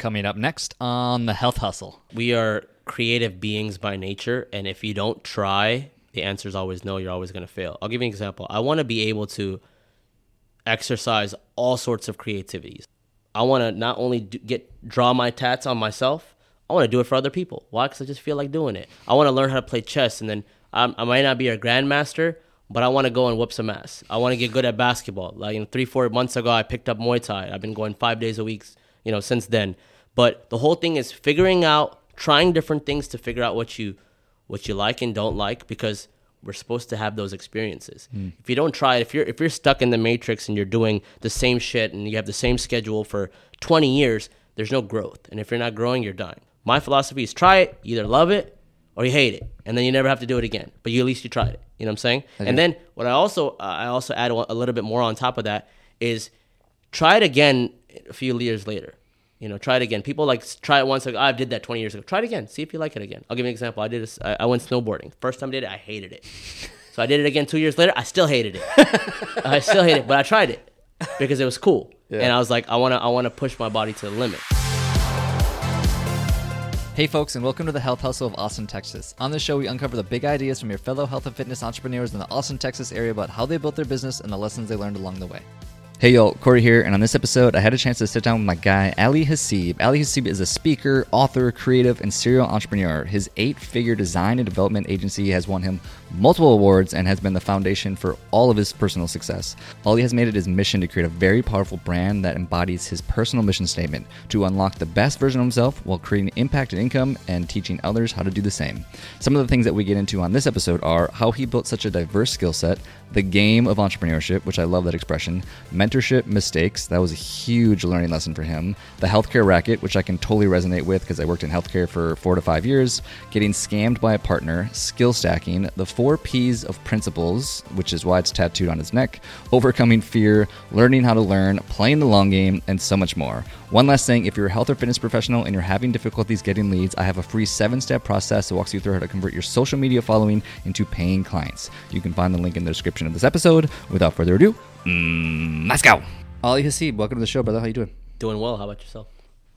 coming up next on The Health Hustle. We are creative beings by nature, and if you don't try, the answer is always no, you're always going to fail. I'll give you an example. I want to be able to exercise all sorts of creativities. I want to not only draw my tats on myself, I want to do it for other people. Why? Because I just feel like doing it. I want to learn how to play chess, and then I might not be a grandmaster, but I want to go and whoop some ass. I want to get good at basketball. Like, 3-4 months ago, I picked up Muay Thai. I've been going 5 days a week, since then. But the whole thing is figuring out, trying different things to figure out what you like and don't like, because we're supposed to have those experiences. Mm. If you don't try it, if you're stuck in the matrix and you're doing the same shit and you have the same schedule for 20 years, there's no growth. And if you're not growing, you're dying. My philosophy is try it, either love it or you hate it, and then you never have to do it again. But you at least you tried it. You know what I'm saying? Okay. And then what I also add a little bit more on top of that is try it again a few years later. Try it again. People try it once. I did that 20 years ago. Try it again. See if you like it again. I'll give you an example. I did this. I went snowboarding. First time I did it, I hated it. So I did it again 2 years later. I still hated it. I still hate it, but I tried it because it was cool. Yeah. And I was like, I want to push my body to the limit. Hey folks, and welcome to the Health Hustle of Austin, Texas. On this show, we uncover the big ideas from your fellow health and fitness entrepreneurs in the Austin, Texas area about how they built their business and the lessons they learned along the way. Hey y'all, Corey here, and on this episode, I had a chance to sit down with my guy, Ali Haseeb. Ali Haseeb is a speaker, author, creative, and serial entrepreneur. His 8-figure design and development agency has won him multiple awards and has been the foundation for all of his personal success. Ali has made it his mission to create a very powerful brand that embodies his personal mission statement to unlock the best version of himself while creating impact and income and teaching others how to do the same. Some of the things that we get into on this episode are how he built such a diverse skill set, the game of entrepreneurship, which I love that expression, mentorship mistakes, that was a huge learning lesson for him, the healthcare racket, which I can totally resonate with because I worked in healthcare for 4 to 5 years, getting scammed by a partner, skill stacking, the 4 P's of principles, which is why it's tattooed on his neck, overcoming fear, learning how to learn, playing the long game, and so much more. One last thing, if you're a health or fitness professional and you're having difficulties getting leads, I have a free 7-step process that walks you through how to convert your social media following into paying clients. You can find the link in the description of this episode. Without further ado, let's go. Ali Haseeb, welcome to the show, brother. How you doing? Doing well. How about yourself?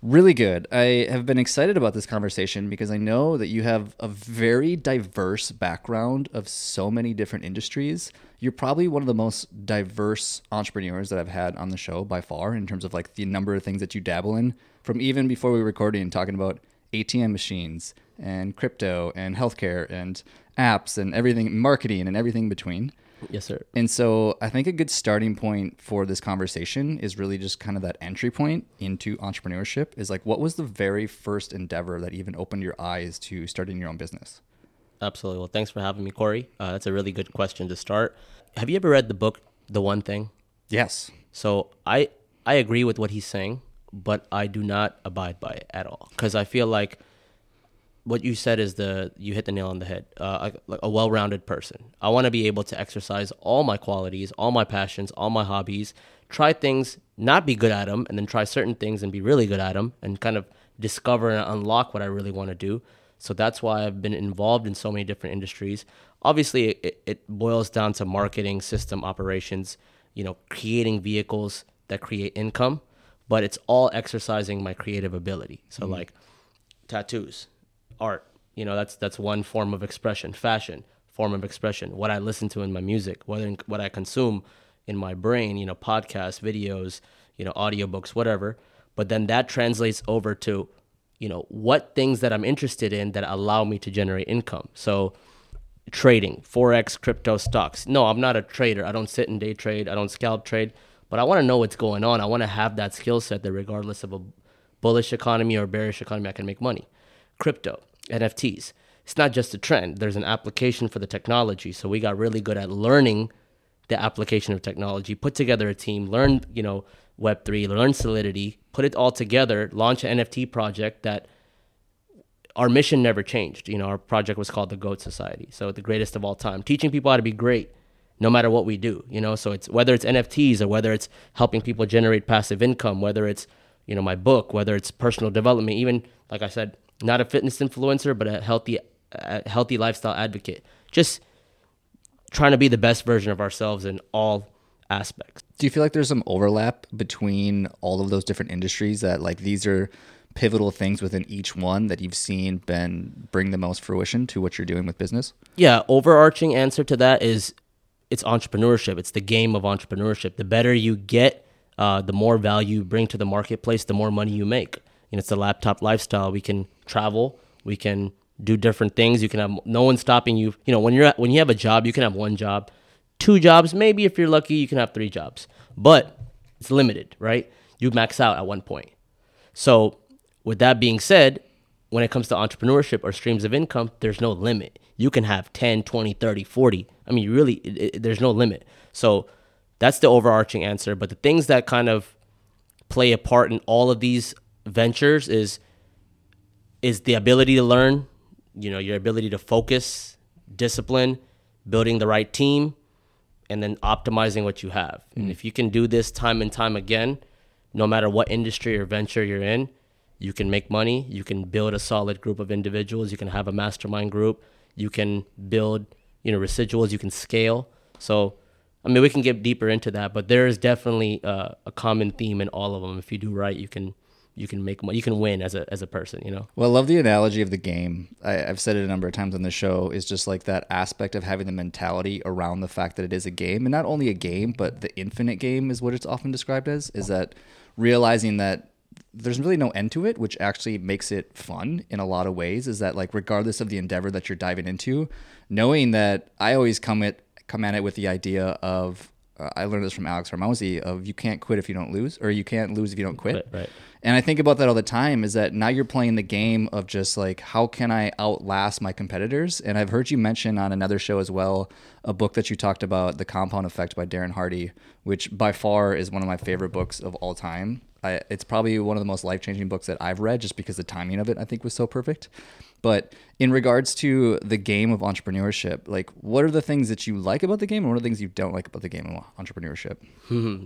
Really good. I have been excited about this conversation because I know that you have a very diverse background of so many different industries. You're probably one of the most diverse entrepreneurs that I've had on the show by far in terms of the number of things that you dabble in, from even before we were recording, talking about ATM machines and crypto and healthcare and apps and everything, marketing and everything in between. Yes, sir. And so I think a good starting point for this conversation is really just kind of that entry point into entrepreneurship is what was the very first endeavor that even opened your eyes to starting your own business? Absolutely. Well, thanks for having me, Corey. That's a really good question to start. Have you ever read the book, The One Thing? Yes. So I agree with what he's saying, but I do not abide by it at all because I feel like what you said is you hit the nail on the head, a well-rounded person. I want to be able to exercise all my qualities, all my passions, all my hobbies, try things, not be good at them, and then try certain things and be really good at them and kind of discover and unlock what I really want to do. So that's why I've been involved in so many different industries. Obviously, it boils down to marketing, system operations, creating vehicles that create income, but it's all exercising my creative ability. So tattoos. Art, that's one form of expression, fashion, form of expression, what I listen to in my music, what I consume in my brain, podcasts, videos, audiobooks, whatever. But then that translates over to, what things that I'm interested in that allow me to generate income. So trading, Forex, crypto, stocks. No, I'm not a trader. I don't sit and day trade. I don't scalp trade, but I want to know what's going on. I want to have that skill set that regardless of a bullish economy or bearish economy, I can make money. Crypto, NFTs. It's not just a trend. There's an application for the technology. So we got really good at learning the application of technology, put together a team, learn, Web3, learn Solidity, put it all together, launch an NFT project that our mission never changed. Our project was called the Goat Society. So the greatest of all time, teaching people how to be great no matter what we do, so it's whether it's NFTs or whether it's helping people generate passive income, whether it's, my book, whether it's personal development, even like I said, not a fitness influencer, but a healthy lifestyle advocate. Just trying to be the best version of ourselves in all aspects. Do you feel like there's some overlap between all of those different industries that these are pivotal things within each one that you've seen bring the most fruition to what you're doing with business? Yeah, overarching answer to that is it's entrepreneurship. It's the game of entrepreneurship. The better you get, the more value you bring to the marketplace, the more money you make. And it's the laptop lifestyle. We can travel, we can do different things. You can have no one stopping you. You know, when you have a job, you can have one job, two jobs, maybe if you're lucky, you can have three jobs, but it's limited, right? You max out at one point. So with that being said, when it comes to entrepreneurship or streams of income, there's no limit. You can have 10, 20, 30, 40. I mean, really, there's no limit. So that's the overarching answer. But the things that kind of play a part in all of these ventures is the ability to learn, you know, your ability to focus, discipline, building the right team, and then optimizing what you have. Mm-hmm. And if you can do this time and time again, no matter what industry or venture you're in, you can make money, you can build a solid group of individuals, you can have a mastermind group, you can build, you know, residuals, you can scale. So, I mean, we can get deeper into that, but there is definitely a common theme in all of them. If you do right, you can make money, you can win as a person, you know? Well, I love the analogy of the game. I've said it a number of times on the show, is just like that aspect of having the mentality around the fact that it is a game, and not only a game, but the infinite game is what it's often described as, is that realizing that there's really no end to it, which actually makes it fun in a lot of ways, is that like regardless of the endeavor that you're diving into, knowing that I always come at it with the idea of, I learned this from Alex Hormozi, of you can't quit if you don't lose, or you can't lose if you don't quit. Right. And I think about that all the time, is that now you're playing the game of just like, how can I outlast my competitors? And I've heard you mention on another show as well, a book that you talked about, The Compound Effect by Darren Hardy, which by far is one of my favorite books of all time. It's probably one of the most life-changing books that I've read, just because the timing of it, I think, was so perfect. But in regards to the game of entrepreneurship, like, what are the things that you like about the game, and what are the things you don't like about the game of entrepreneurship?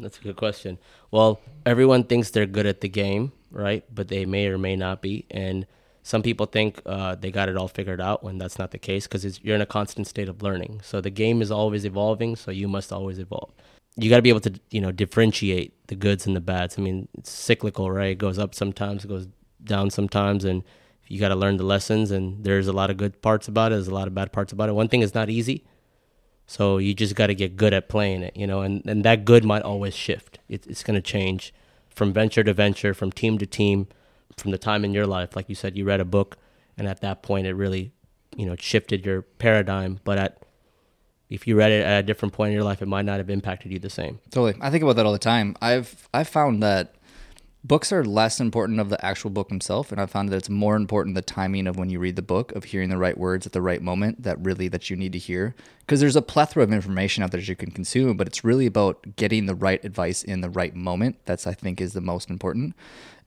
That's a good question. Well, everyone thinks they're good at the game, right? But they may or may not be. And some people think they got it all figured out, when that's not the case, because you're in a constant state of learning. So the game is always evolving, so you must always evolve. You got to be able to, you know, differentiate the goods and the bads. I mean, it's cyclical, right? It goes up sometimes, it goes down sometimes, and you got to learn the lessons. And there's a lot of good parts about it, there's a lot of bad parts about it. One thing is not easy, so you just got to get good at playing it, you know, and that good might always shift. It's going to change from venture to venture, from team to team, from the time in your life. Like you said, you read a book, and at that point, it really, you know, shifted your paradigm. But if you read it at a different point in your life, it might not have impacted you the same. Totally. I think about that all the time. I've found that books are less important of the actual book themselves, and I've found that it's more important the timing of when you read the book, of hearing the right words at the right moment that you need to hear. Because there's a plethora of information out there that you can consume, but it's really about getting the right advice in the right moment. That's, I think, is the most important.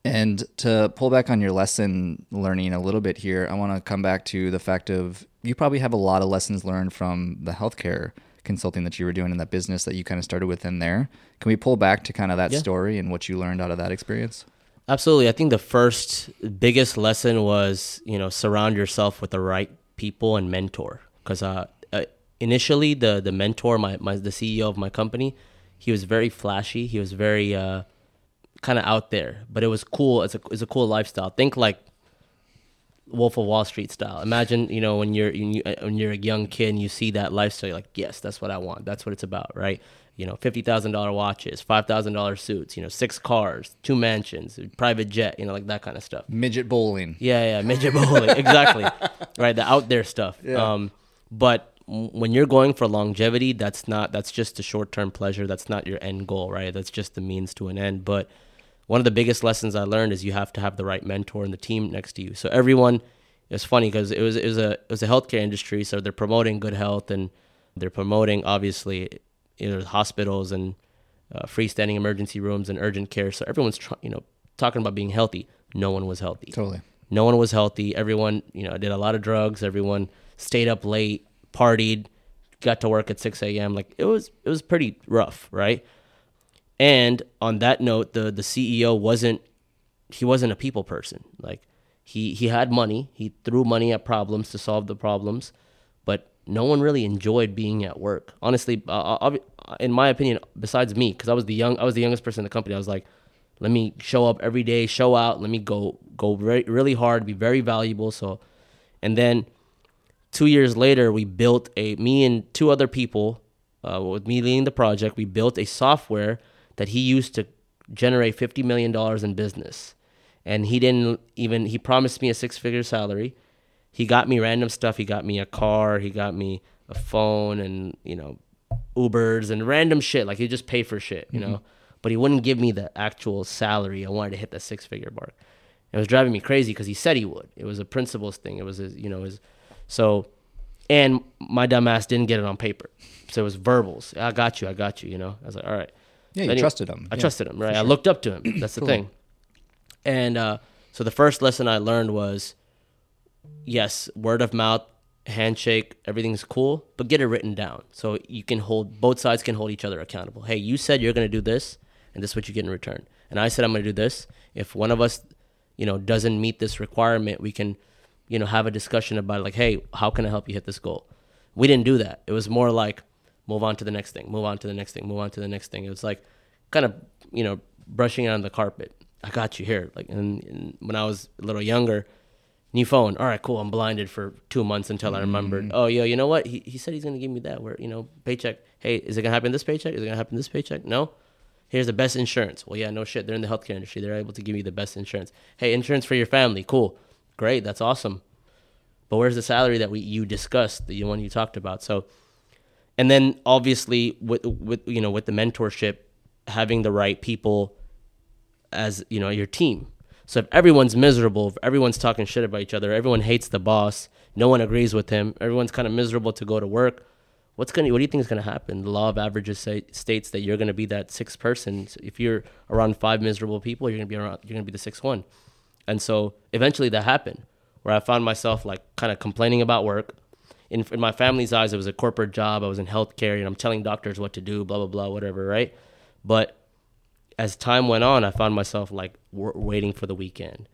And to pull back on your lesson learning a little bit here, I want to come back to the fact of, you probably have a lot of lessons learned from the healthcare consulting that you were doing in that business that you kind of started with in there. Can we pull back to kind of that story and what you learned out of that experience? Absolutely. I think the first biggest lesson was, you know, surround yourself with the right people and mentor. Because initially the mentor, the CEO of my company, he was very flashy. He was very... kind of out there, but it was cool. It's a cool lifestyle. Think like Wolf of Wall Street style. Imagine, you know, when you're a young kid and you see that lifestyle, you're like, yes, that's what I want. That's what it's about, right? You know, $50,000 watches, $5,000 suits, you know, 6 cars, 2 mansions, private jet, you know, like that kind of stuff. Midget bowling. Yeah, midget bowling, exactly. Right, the out there stuff. Yeah. But when you're going for longevity, that's just a short-term pleasure. That's not your end goal, right? That's just the means to an end. But one of the biggest lessons I learned is you have to have the right mentor and the team next to you. So everyone, it's funny because it was a healthcare industry, so they're promoting good health, and they're promoting, obviously, you know, hospitals and freestanding emergency rooms and urgent care. So everyone's talking about being healthy. No one was healthy. Totally. No one was healthy. Everyone, you know, did a lot of drugs. Everyone stayed up late, partied, got to work at 6 a.m. Like it was pretty rough, right? And on that note, the CEO wasn't a people person. Like he had money, he threw money at problems to solve the problems, but no one really enjoyed being at work. Honestly, in my opinion, besides me, because I was the youngest person in the company, I was like, Let me show up every day, show out. Let me go really hard, be very valuable. So, and then 2 years later, we built me and two other people, with me leading the project, we built a software that he used to generate $50 million in business. And he promised me a six-figure salary. He got me random stuff. He got me a car. He got me a phone and, Ubers and random shit. Like, he just paid for shit, you know. But he wouldn't give me the actual salary. I wanted to hit that six-figure mark. It was driving me crazy because he said he would. It was a principles thing. It was his. So, and my dumbass didn't get it on paper. So it was verbals. I got you. I was like, all right. Yeah, you trusted him. I trusted him, right? Sure. I looked up to him. That's the thing. And so the first lesson I learned was, yes, word of mouth, handshake, everything's cool, but get it written down so you can both sides can hold each other accountable. Hey, you said you're going to do this, and this is what you get in return. And I said I'm going to do this. If one of us, doesn't meet this requirement, we can, have a discussion about it, like, hey, how can I help you hit this goal? We didn't do that. It was more like, move on to the next thing, move on to the next thing, move on to the next thing. It was like kind of, brushing it on the carpet. I got you here. Like, and when I was a little younger, new phone. All right, cool. I'm blinded for 2 months until I remembered. Oh, yo, you know what? He said he's going to give me that. Where, paycheck. Hey, is it going to happen this paycheck? Is it going to happen this paycheck? No. Here's the best insurance. Well, yeah, no shit. They're in the healthcare industry. They're able to give you the best insurance. Hey, insurance for your family. Cool. Great. That's awesome. But where's the salary that you discussed, the one you talked about? So, and then obviously with the mentorship, having the right people as, your team. So if everyone's miserable, if everyone's talking shit about each other, everyone hates the boss, no one agrees with him, everyone's kind of miserable to go to work, what do you think is going to happen? The law of averages states that you're going to be that sixth person. So if you're around five miserable people, you're going to be the sixth one. And so eventually that happened, where I found myself like kind of complaining about work. In my family's eyes, it was a corporate job. I was in healthcare, and I'm telling doctors what to do, blah, blah, blah, whatever, right? But as time went on, I found myself like waiting for the weekend.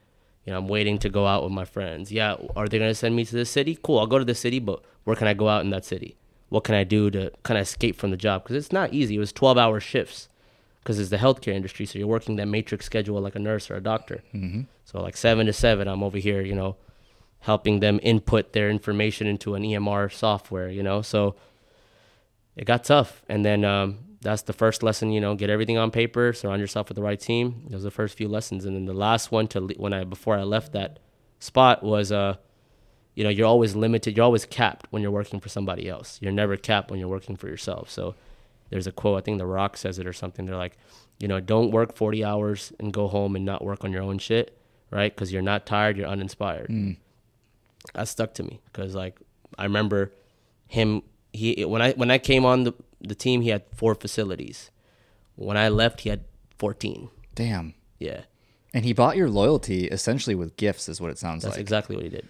I'm waiting to go out with my friends. Yeah, are they going to send me to this city? Cool, I'll go to the city, but where can I go out in that city? What can I do to kind of escape from the job? Because it's not easy. It was 12-hour shifts because it's the healthcare industry, so you're working that matrix schedule like a nurse or a doctor. Mm-hmm. So like 7 to 7, I'm over here, helping them input their information into an EMR software, So it got tough. And then... that's the first lesson, get everything on paper, surround yourself with the right team. Those are the first few lessons. And then the last one before I left that spot was, you're always limited. You're always capped when you're working for somebody else. You're never capped when you're working for yourself. So there's a quote, I think The Rock says it or something. They're like, don't work 40 hours and go home and not work on your own shit, right? Because you're not tired, you're uninspired. Mm. That stuck to me because I remember him. When I came on the team, he had 4 facilities. When I left, he had 14. Damn. Yeah. And he bought your loyalty essentially with gifts, is what it sounds like. That's exactly what he did.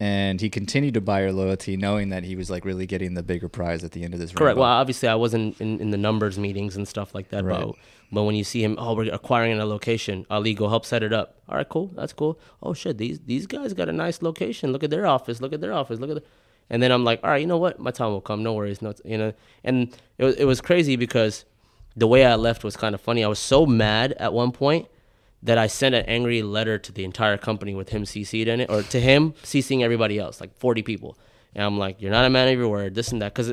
And he continued to buy your loyalty, knowing that he was really getting the bigger prize at the end of this. Correct. Rainbow. Well, obviously, I wasn't in the numbers meetings and stuff like that. Right. But when you see him, we're acquiring in a location. Ali, go help set it up. All right, cool. That's cool. Oh shit, these guys got a nice location. Look at their office. Look at their office. Look at the. And then I'm like, all right, you know what? My time will come. No worries. No. And it was crazy because the way I left was kind of funny. I was so mad at one point that I sent an angry letter to the entire company with him CC'd in it, or to him CC'ing everybody else, like 40 people. And I'm like, you're not a man of your word, this and that. Because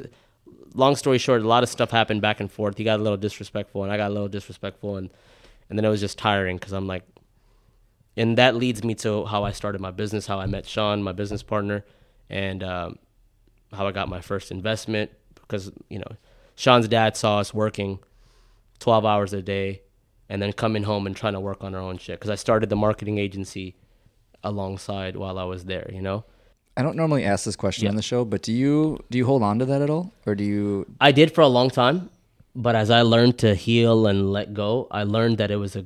long story short, a lot of stuff happened back and forth. He got a little disrespectful, and I got a little disrespectful. And then it was just tiring because I'm like, and that leads me to how I started my business, how I met Sean, my business partner, and how I got my first investment, because Sean's dad saw us working 12 hours a day and then coming home and trying to work on our own shit, because I started the marketing agency alongside while I was there. I don't normally ask this question on the show, but do you hold on to that at all, or do you? I did for a long time, but as I learned to heal and let go, I learned that it was a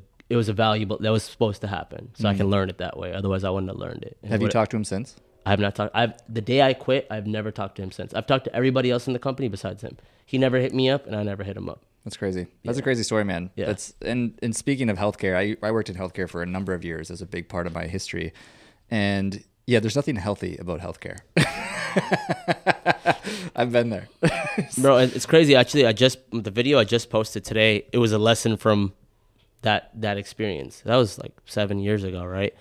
valuable, that was supposed to happen, so I can learn it that way. Otherwise I wouldn't have learned it. And have you talked to him since? I have not talked. The day I quit, I've never talked to him since. I've talked to everybody else in the company besides him. He never hit me up, and I never hit him up. That's crazy. That's a crazy story, man. Yeah. And speaking of healthcare, I worked in healthcare for a number of years as a big part of my history. And yeah, there's nothing healthy about healthcare. I've been there. Bro, it's crazy. Actually, the video I just posted today, it was a lesson from that experience. That was like 7 years ago, right?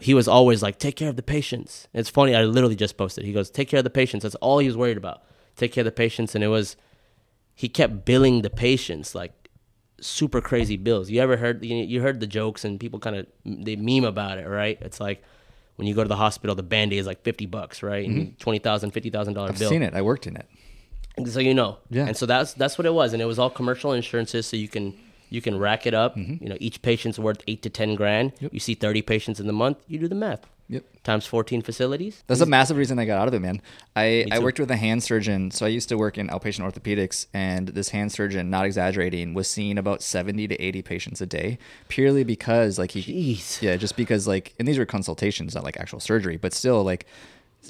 He was always like, take care of the patients. It's funny. I literally just posted. He goes, take care of the patients. That's all he was worried about. Take care of the patients. And it was, he kept billing the patients like super crazy bills. You ever heard, you heard the jokes and people kind of, they meme about it, right? It's like when you go to the hospital, the Band-Aid is like $50, right? Mm-hmm. $20,000, $50,000 bill. I've seen it. I worked in it. So you know. Yeah. And so that's what it was. And it was all commercial insurances, so you can rack it up. Mm-hmm. You know, each patient's worth $8 to $10,000. Yep. You see 30 patients in the month, you do the math. Yep. Times 14 facilities. That's a massive reason I got out of it, man. I worked with a hand surgeon. So I used to work in outpatient orthopedics, and this hand surgeon, not exaggerating, was seeing about 70 to 80 patients a day purely because like he, jeez. Yeah, just because like, and these were consultations, not like actual surgery, but still like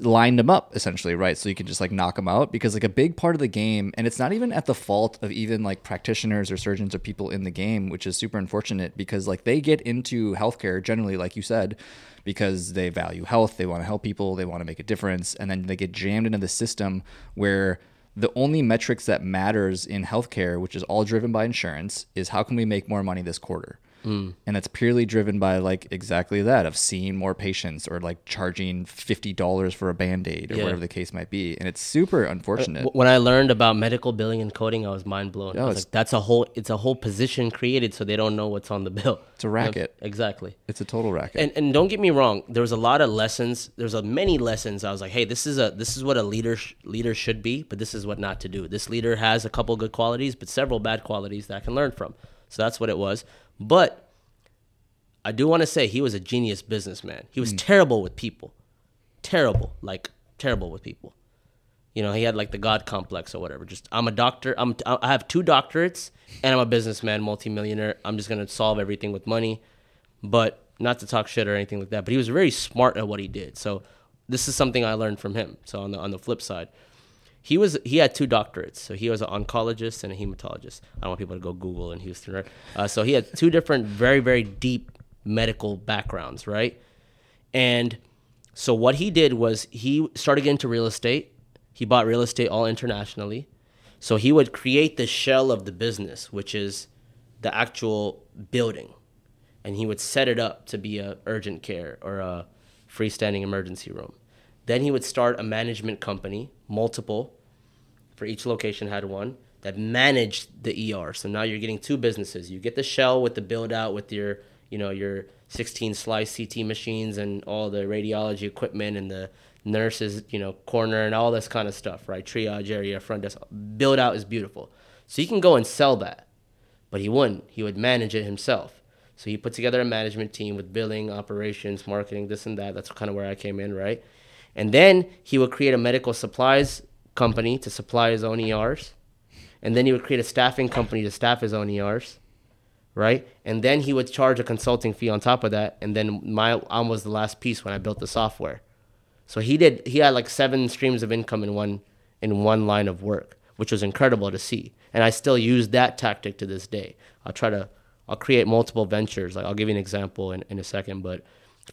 lined them up essentially, right? So you can just like knock them out, because like a big part of the game, and it's not even at the fault of even like practitioners or surgeons or people in the game, which is super unfortunate, because like they get into healthcare generally, like you said, because they value health, they want to help people, they want to make a difference, and then they get jammed into the system where the only metrics that matters in healthcare, which is all driven by insurance, is how can we make more money this quarter? Mm. And that's purely driven by like exactly that, of seeing more patients or like charging $50 for a Band-Aid or whatever the case might be. And it's super unfortunate. When I learned about medical billing and coding, I was mind blown. I was like, it's a whole position created so they don't know what's on the bill. It's a racket. You know, exactly. It's a total racket. And don't get me wrong, there was a lot of lessons. There's many lessons. I was like, hey, this is what a leader should be, but this is what not to do. This leader has a couple good qualities, but several bad qualities that I can learn from. So that's what it was. But I do want to say he was a genius businessman. He was terrible with people. Terrible with people. You know, he had like the God complex or whatever. Just, I'm a doctor. I have 2 doctorates and I'm a businessman, multimillionaire. I'm just going to solve everything with money. But not to talk shit or anything like that. But he was very smart at what he did. So this is something I learned from him. So on the flip side, he had 2 doctorates. So he was an oncologist and a hematologist. I don't want people to go Google in Houston, right? So he had 2 different very, very deep medical backgrounds, right? And so what he did was he started getting into real estate. He bought real estate all internationally. So he would create the shell of the business, which is the actual building. And he would set it up to be a urgent care or a freestanding emergency room. Then he would start a management company, multiple, for each location had one, that managed the ER. So now you're getting 2 businesses. You get the shell with the build out with your, you know, your 16 slice CT machines and all the radiology equipment and the nurses, you know, corner and all this kind of stuff, right? Triage area, front desk. Build out is beautiful. So you can go and sell that, but he wouldn't. He would manage it himself. So he put together a management team with billing, operations, marketing, this and that. That's kind of where I came in, right? And then he would create a medical supplies company to supply his own ERs. And then he would create a staffing company to staff his own ERs, right? And then he would charge a consulting fee on top of that. And then I was the last piece when I built the software. So he had like 7 streams of income in one line of work, which was incredible to see. And I still use that tactic to this day. I'll create multiple ventures. Like I'll give you an example in a second, but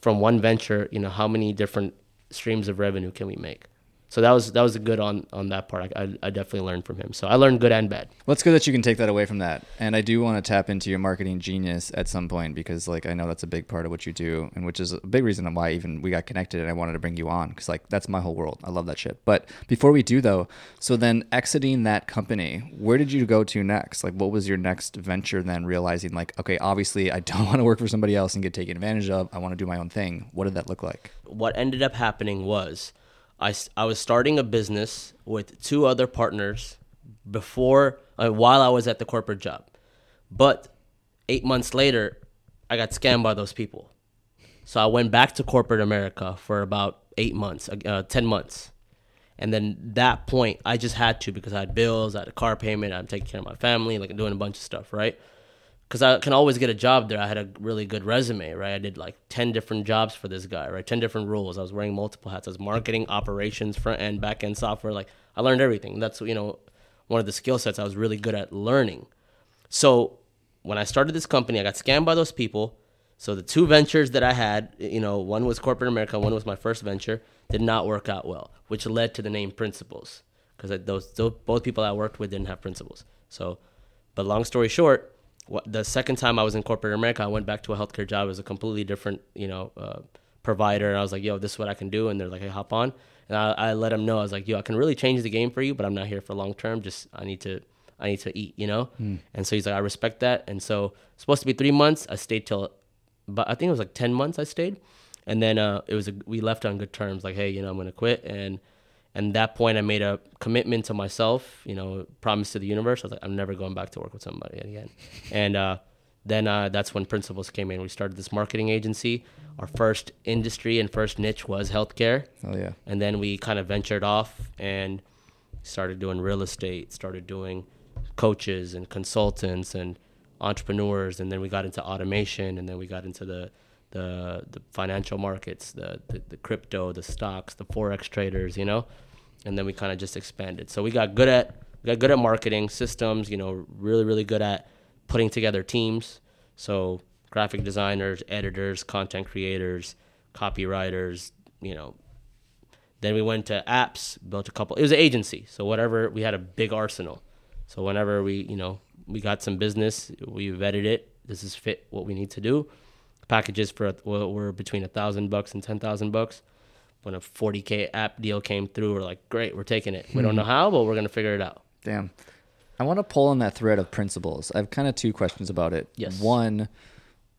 from one venture, you know, how many different streams of revenue can we make? So that was a good on that part. I definitely learned from him. So I learned good and bad. Well, it's good that you can take that away from that. And I do want to tap into your marketing genius at some point, because like I know that's a big part of what you do, and which is a big reason why even we got connected and I wanted to bring you on, because like that's my whole world. I love that shit. But before we do though, so then exiting that company, where did you go to next? Like what was your next venture then, realizing like, okay, obviously I don't want to work for somebody else and get taken advantage of. I want to do my own thing. What did that look like? What ended up happening was I was starting a business with 2 other partners while I was at the corporate job. But 8 months later, I got scammed by those people. So I went back to corporate America for about 10 months. And then that point, I just had to, because I had bills, I had a car payment, I'm taking care of my family, like doing a bunch of stuff, right? Because I can always get a job there. I had a really good resume, right? I did like 10 different jobs for this guy, right? 10 different roles. I was wearing multiple hats. I was marketing, operations, front end, back end software. Like I learned everything. That's, you know, one of the skill sets I was really good at learning. So when I started this company, I got scammed by those people. So the 2 ventures that I had, you know, one was corporate America, one was my first venture, did not work out well, which led to the name Principles, because those both people I worked with didn't have principles. So, but long story short, the second time I was in corporate America, I went back to a healthcare job. It was a completely different, provider. And I was like, yo, this is what I can do. And they're like, hey, hop on. And I let them know. I was like, yo, I can really change the game for you, but I'm not here for long term. Just I need to eat, And so he's like, I respect that. And so it's supposed to be 3 months. I stayed but I think it was like 10 months I stayed. And then we left on good terms. Like, hey, I'm going to quit. And that point I made a commitment to myself, promise to the universe. I was like, I'm never going back to work with somebody again. And then that's when Principles came in. We started this marketing agency. Our first industry and first niche was healthcare. Oh, yeah. And then we kind of ventured off and started doing real estate, started doing coaches and consultants and entrepreneurs. And then we got into automation, and then we got into the financial markets, the crypto, the stocks, the forex traders, and then we kind of just expanded. So we got good at marketing systems, really, really good at putting together teams. So graphic designers, editors, content creators, copywriters, Then we went to apps, built a couple. It was an agency. So whatever, we had a big arsenal. So whenever we got some business, we vetted it. This is fit what we need to do. Packages were between $1,000 and $10,000. When a $40K app deal came through, we're like, great, we're taking it. We don't know how, but we're going to figure it out. Damn. I want to pull on that thread of Principles. I have kind of two questions about it. Yes. One,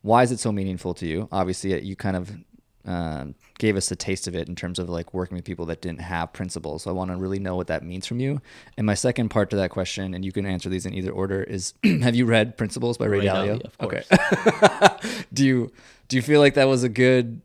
why is it so meaningful to you? Obviously, you kind of gave us a taste of it in terms of like working with people that didn't have Principles. So I want to really know what that means from you. And my second part to that question, and you can answer these in either order, is have you read Principles by Ray Dalio? Of course. Okay. Do you feel like that was a good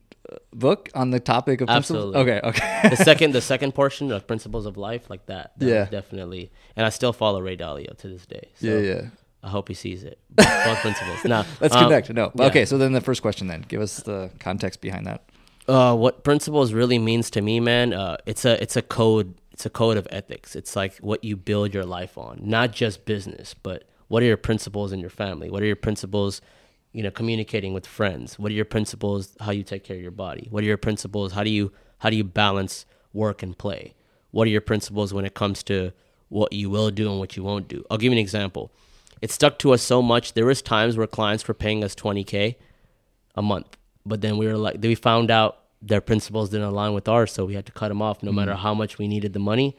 book on the topic of Principles? Absolutely. Okay. The second portion of Principles of Life, like that yeah, definitely. And I still follow Ray Dalio to this day. So. Yeah. I hope he sees it. Both Principles. No. Let's connect. No. Yeah. Okay. So then the first question then, give us the context behind that. What Principles really means to me, man, it's a code. It's a code of ethics. It's like what you build your life on, not just business, but what are your principles in your family? What are your principles, communicating with friends? What are your principles, how you take care of your body? What are your principles, how do you balance work and play? What are your principles when it comes to what you will do and what you won't do? I'll give you an example. It stuck to us so much. There was times where clients were paying us $20K a month. But then we found out their principles didn't align with ours, so we had to cut them off no matter how much we needed the money.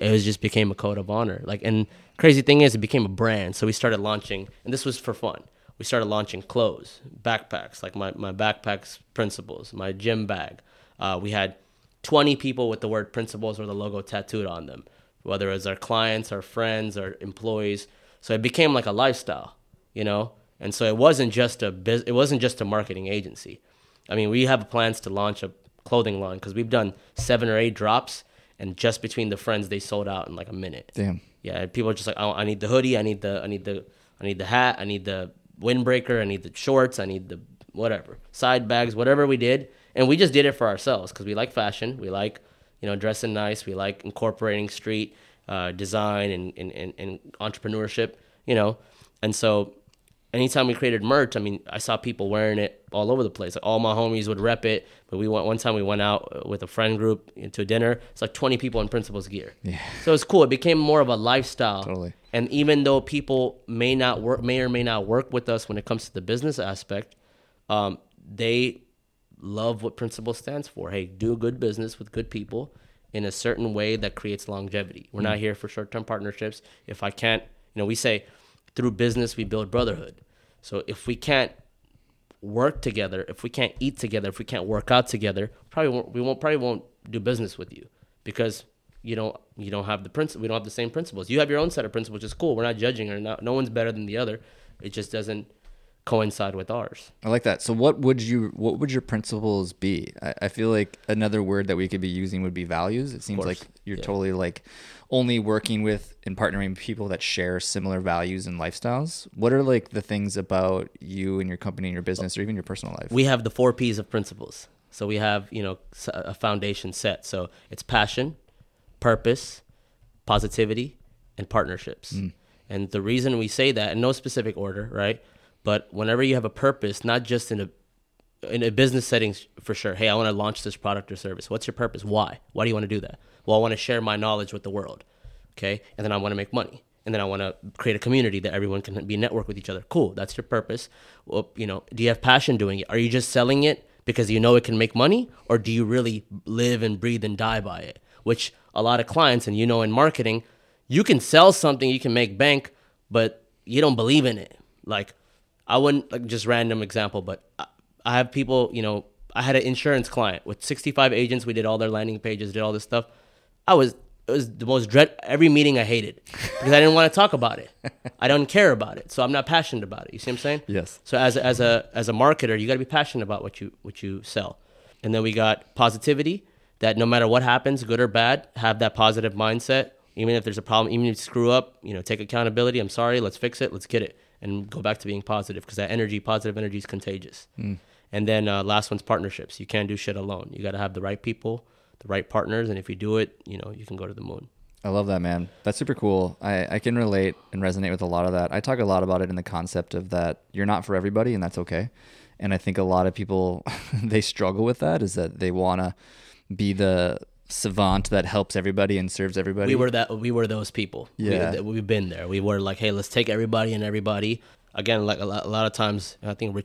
It just became a code of honor. And crazy thing is, it became a brand. So we started launching, and this was for fun. We started launching clothes, backpacks, like my backpack's Principles, my gym bag. We had 20 people with the word Principles or the logo tattooed on them, whether it was our clients, our friends, our employees. So it became like a lifestyle, And so it wasn't just a marketing agency. I mean, we have plans to launch a clothing line because we've done 7 or 8 drops, and just between the friends, they sold out in like a minute. Damn. Yeah, and people are just like, oh, I need the hoodie, I need the hat, I need the windbreaker, I need the shorts, I need the whatever side bags, whatever we did, and we just did it for ourselves because we like fashion, we like dressing nice, we like incorporating street design and entrepreneurship, and so. Anytime we created merch, I mean, I saw people wearing it all over the place. Like all my homies would rep it. But one time we went out with a friend group to dinner. It's like 20 people in Principles gear. Yeah. So it's cool. It became more of a lifestyle. Totally. And even though people may or may not work with us when it comes to the business aspect, they love what Principles stands for. Hey, do good business with good people in a certain way that creates longevity. We're not here for short-term partnerships. If I can't, we say, through business, we build brotherhood. So if we can't work together, if we can't eat together, if we can't work out together, we won't do business with you because you don't have the principle. We don't have the same principles. You have your own set of principles, which is cool. We're not judging or not. No one's better than the other. It just doesn't coincide with ours. I like that. So what would your principles be? I feel like another word that we could be using would be values. It seems like you're totally like only working with and partnering with people that share similar values and lifestyles. What are like the things about you and your company and your business or even your personal life? We have the 4 P's of Principles. So we have, a foundation set. So it's passion, purpose, positivity, and partnerships. And the reason we say that in no specific order, right? But whenever you have a purpose, not just in a business setting for sure, hey, I want to launch this product or service. What's your purpose? Why? Why do you want to do that? Well, I want to share my knowledge with the world, okay? And then I want to make money. And then I want to create a community that everyone can be networked with each other. Cool. That's your purpose. Well, you know, do you have passion doing it? Are you just selling it because you know it can make money, or do you really live and breathe and die by it? Which a lot of clients, and you know, in marketing, you can sell something, you can make bank, but you don't believe in it. Like, I wouldn't, like, just random example, but I have people, you know, I had an insurance client with 65 agents. We did all their landing pages, did all this stuff. It was the most every meeting I hated because I didn't want to talk about it. I don't care about it. So I'm not passionate about it. You see what I'm saying? Yes. So as a marketer, you got to be passionate about what you sell. And then we got positivity, that no matter what happens, good or bad, have that positive mindset. Even if there's a problem, even if you screw up, you know, take accountability. I'm sorry. Let's fix it. Let's get it. And go back to being positive, because that energy, positive energy, is contagious. Mm. And then last one's partnerships. You can't do shit alone. You got to have the right people, the right partners, and if you do it, you know, you can go to the moon. I love that, man. That's super cool. I can relate and resonate with a lot of that. I talk a lot about it in the concept of that you're not for everybody, and that's okay. And I think a lot of people, they struggle with that, is that they want to be the savant that helps everybody and serves everybody. We were those people. Yeah. We've been there. We were like, hey, let's take everybody and everybody. Again, like a lot of times, I think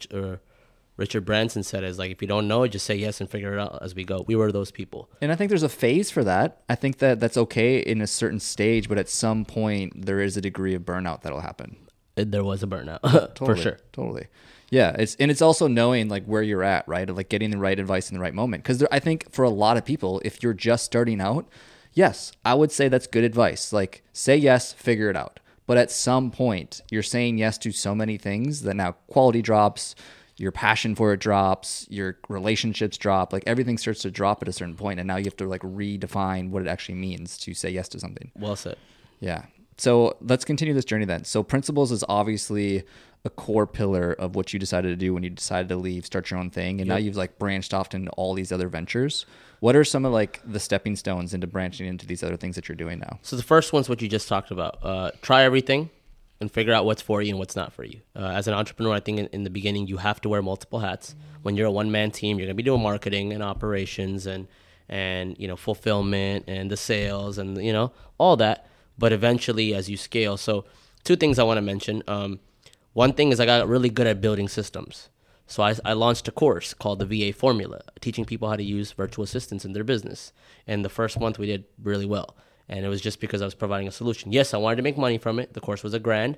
Richard Branson said is like, if you don't know it, just say yes and figure it out as we go. We were those people. And I think there's a phase for that. I think that that's okay in a certain stage, but at some point there is a degree of burnout that'll happen. There was a burnout. Totally, for sure. Totally. Yeah. It's also knowing like where you're at, right? Like getting the right advice in the right moment. Because I think for a lot of people, if you're just starting out, yes, I would say that's good advice. Like say yes, figure it out. But at some point you're saying yes to so many things that now quality drops, your passion for it drops, your relationships drop, like everything starts to drop at a certain point, and now you have to like redefine what it actually means to say yes to something. Well said. Yeah. So let's continue this journey then. So Principles is obviously a core pillar of what you decided to do when you decided to leave, start your own thing, and yep. Now you've like branched off into all these other ventures. What are some of like the stepping stones into branching into these other things that you're doing now? So the first one's what you just talked about. Try everything and figure out what's for you and what's not for you. As an entrepreneur, I think in the beginning, you have to wear multiple hats. When you're a one-man team, you're going to be doing marketing and operations and you know, fulfillment and the sales and, you know, all that. But eventually, as you scale. So two things I want to mention. One thing is I got really good at building systems. So I launched a course called the VA Formula, teaching people how to use virtual assistants in their business. And the first month, we did really well. And it was just because I was providing a solution. Yes, I wanted to make money from it. The course was $1,000,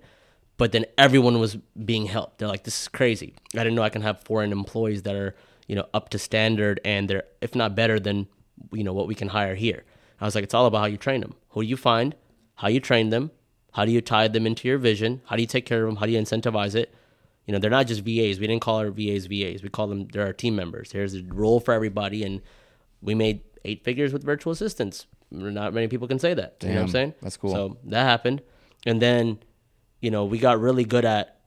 but then everyone was being helped. They're like, this is crazy. I didn't know I can have foreign employees that are, you know, up to standard and they're, if not better than, you know, what we can hire here. I was like, it's all about how you train them. Who you find, how you train them, how do you tie them into your vision? How do you take care of them? How do you incentivize it? You know, they're not just VAs. We didn't call our VAs. We call them, they're our team members. There's a role for everybody. And we made 8 figures with virtual assistants. Not many people can say that. Damn, you know what I'm saying? That's cool. So that happened. And then, you know, we got really good at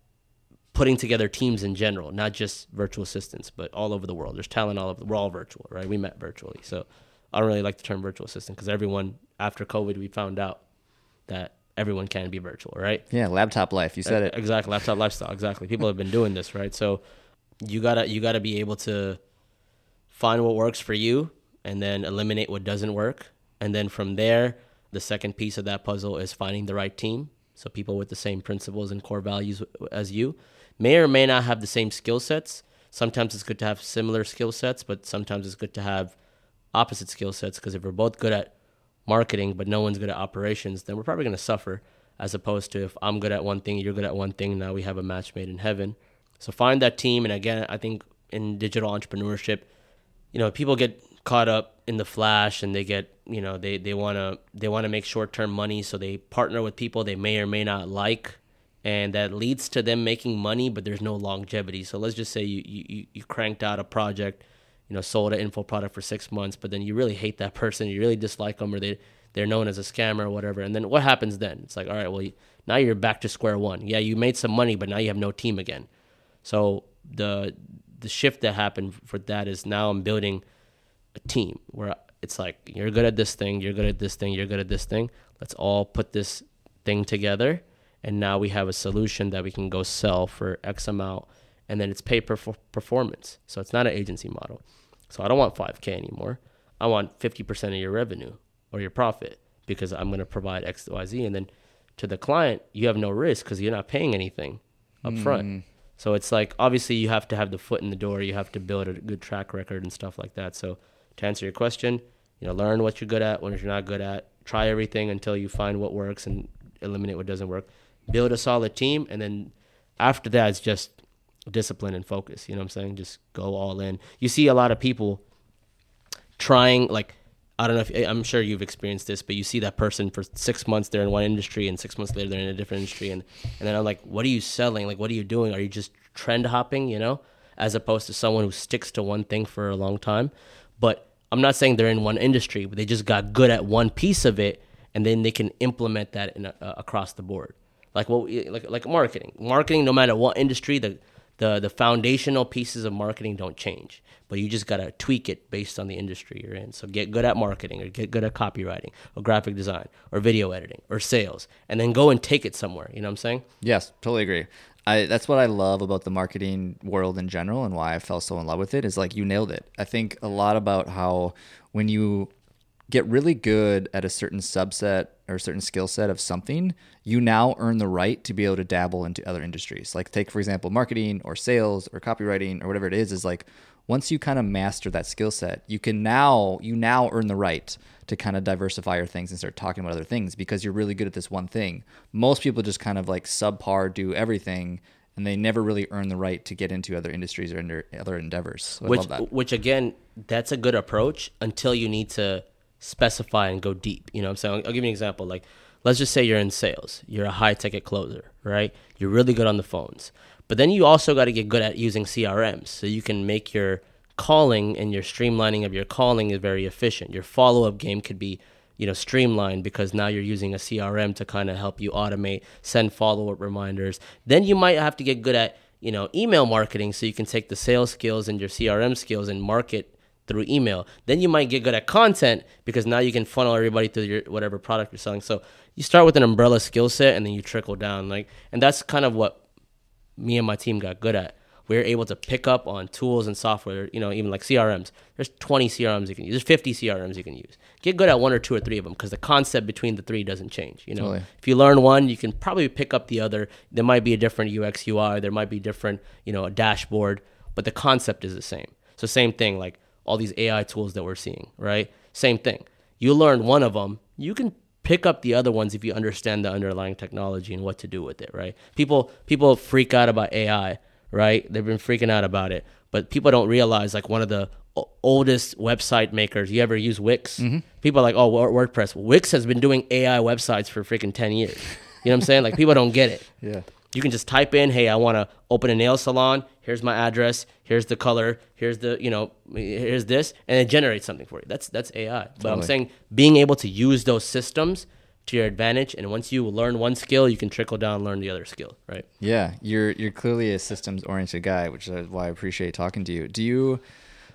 putting together teams in general, not just virtual assistants, but all over the world. There's talent all over. We're all virtual, right? We met virtually. So I don't really like the term virtual assistant because everyone, after COVID, we found out that everyone can be virtual, right? Yeah, laptop life. You said it. Exactly. Laptop lifestyle. Exactly. People have been doing this, right? So you gotta be able to find what works for you and then eliminate what doesn't work. And then from there, the second piece of that puzzle is finding the right team. So people with the same principles and core values as you may or may not have the same skill sets. Sometimes it's good to have similar skill sets, but sometimes it's good to have opposite skill sets, because if we're both good at marketing, but no one's good at operations, then we're probably going to suffer, as opposed to if I'm good at one thing, you're good at one thing, now we have a match made in heaven. So find that team. And again, I think in digital entrepreneurship, you know, people get caught up in the flash and they get, you know, they want to make short-term money, so they partner with people they may or may not like, and that leads to them making money, but there's no longevity. So let's just say you cranked out a project, you know, sold an info product for 6 months, but then you really hate that person, you really dislike them, or they're known as a scammer or whatever, and then what happens then? It's like, all right, well, now you're back to square one. Yeah, you made some money, but now you have no team again. So the shift that happened for that is now I'm building a team where it's like, you're good at this thing, you're good at this thing, you're good at this thing. Let's all put this thing together. And now we have a solution that we can go sell for X amount. And then it's pay per performance. So it's not an agency model. So I don't want $5,000 anymore. I want 50% of your revenue or your profit, because I'm going to provide X, Y, Z. And then to the client, you have no risk because you're not paying anything up front. So it's like, obviously you have to have the foot in the door. You have to build a good track record and stuff like that. So to answer your question, you know, learn what you're good at, what you're not good at, try everything until you find what works and eliminate what doesn't work, build a solid team. And then after that, it's just discipline and focus. You know what I'm saying? Just go all in. You see a lot of people trying, like, I don't know if, I'm sure you've experienced this, but you see that person for 6 months, they're in one industry, and 6 months later they're in a different industry. And then I'm like, what are you selling? Like, what are you doing? Are you just trend hopping, you know, as opposed to someone who sticks to one thing for a long time? But I'm not saying they're in one industry, but they just got good at one piece of it. And then they can implement that in across the board. Like what, like marketing, no matter what industry, the foundational pieces of marketing don't change, but you just got to tweak it based on the industry you're in. So get good at marketing, or get good at copywriting, or graphic design, or video editing, or sales, and then go and take it somewhere. You know what I'm saying? Yes, totally agree. That's what I love about the marketing world in general, and why I fell so in love with it, is like, you nailed it. I think a lot about how when you get really good at a certain subset or a certain skill set of something, you now earn the right to be able to dabble into other industries. Like take, for example, marketing or sales or copywriting or whatever it is like, once you kind of master that skill set, you can now, earn the right to kind of diversify your things and start talking about other things because you're really good at this one thing. Most people just kind of like subpar do everything, and they never really earn the right to get into other industries or other endeavors. So I love that. Which again, that's a good approach until you need to specify and go deep. You know what I'm saying? I'll give you an example. Like, let's just say you're in sales. You're a high ticket closer, right? You're really good on the phones. But then you also got to get good at using CRMs so you can make your calling and your streamlining of your calling is very efficient. Your follow-up game could be, you know, streamlined because now you're using a CRM to kind of help you automate, send follow-up reminders. Then you might have to get good at, you know, email marketing so you can take the sales skills and your CRM skills and market through email. Then you might get good at content because now you can funnel everybody through your whatever product you're selling. So you start with an umbrella skill set and then you trickle down. Like, and that's kind of what me and my team got good at. We were able to pick up on tools and software, you know, even like CRMs. There's 20 CRMs you can use. There's 50 CRMs you can use. Get good at one or two or three of them because the concept between the three doesn't change. You know, totally. If you learn one, you can probably pick up the other. There might be a different UX, UI. There might be different, you know, a dashboard, but the concept is the same. So same thing, like all these AI tools that we're seeing, right? Same thing. You learn one of them, you can pick up the other ones if you understand the underlying technology and what to do with it, right? People freak out about AI, right? They've been freaking out about it, but people don't realize, like, one of the oldest website makers, you ever use Wix? Mm-hmm. People are like, oh, WordPress. Wix has been doing AI websites for freaking 10 years. You know what I'm saying? Like, people don't get it. Yeah. You can just type in, hey, I want to open a nail salon. Here's my address. Here's the color. Here's the, you know, here's this. And it generates something for you. That's AI. Totally. But I'm saying being able to use those systems to your advantage. And once you learn one skill, you can trickle down and learn the other skill, right? Yeah. You're clearly a systems-oriented guy, which is why I appreciate talking to you. Do you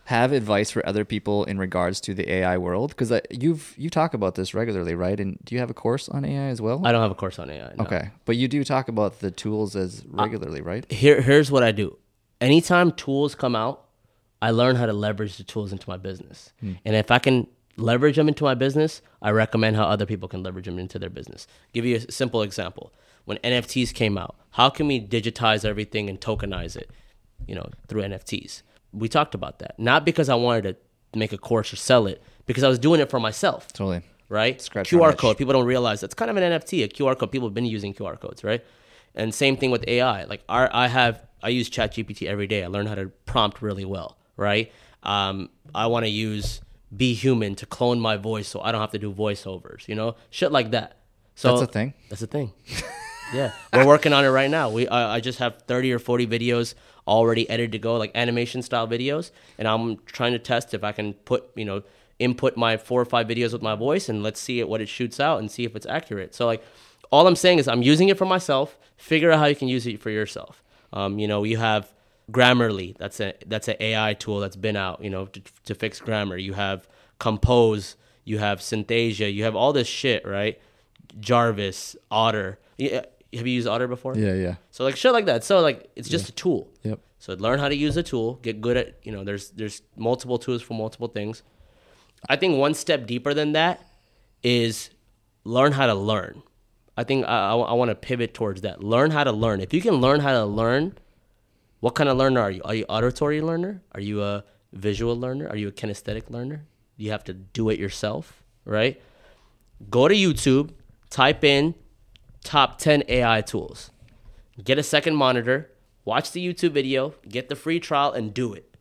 have advice for other people in regards to the AI world? Because you talk about this regularly, right? And do you have a course on AI as well? I don't have a course on AI, no. Okay. But you do talk about the tools as regularly, right? Here's what I do. Anytime tools come out, I learn how to leverage the tools into my business. And if I can leverage them into my business, I recommend how other people can leverage them into their business. Give you a simple example. When NFTs came out, how can we digitize everything and tokenize it, you know, through NFTs? We talked about that. Not because I wanted to make a course or sell it, because I was doing it for myself. Totally. Right? Scratch QR code. People don't realize that's kind of an NFT, a QR code. People have been using QR codes, right? And same thing with AI. Like I use ChatGPT every day. I learn how to prompt really well, right? I want to use Be Human to clone my voice so I don't have to do voiceovers, you know? Shit like that. So that's a thing. That's a thing. Yeah. We're working on it right now. I just have 30 or 40 videos already edited to go, like animation style videos. And I'm trying to test if I can put, you know, input my 4 or 5 videos with my voice and let's see what it shoots out and see if it's accurate. So like, all I'm saying is I'm using it for myself. Figure out how you can use it for yourself. You know, you have Grammarly. That's an AI tool that's been out, you know, to fix grammar. You have Compose. You have Synthesia. You have all this shit, right? Jarvis, Otter. Yeah. Have you used Otter before? Yeah. So like shit like that. So like it's just a tool. Yep. So learn how to use a tool. Get good at, you know, there's multiple tools for multiple things. I think one step deeper than that is learn how to learn. I think I want to pivot towards that. Learn how to learn. If you can learn how to learn, what kind of learner are you? Are you auditory learner? Are you a visual learner? Are you a kinesthetic learner? You have to do it yourself, right? Go to YouTube, type in top 10 AI tools. Get a second monitor, watch the YouTube video, get the free trial, and do it.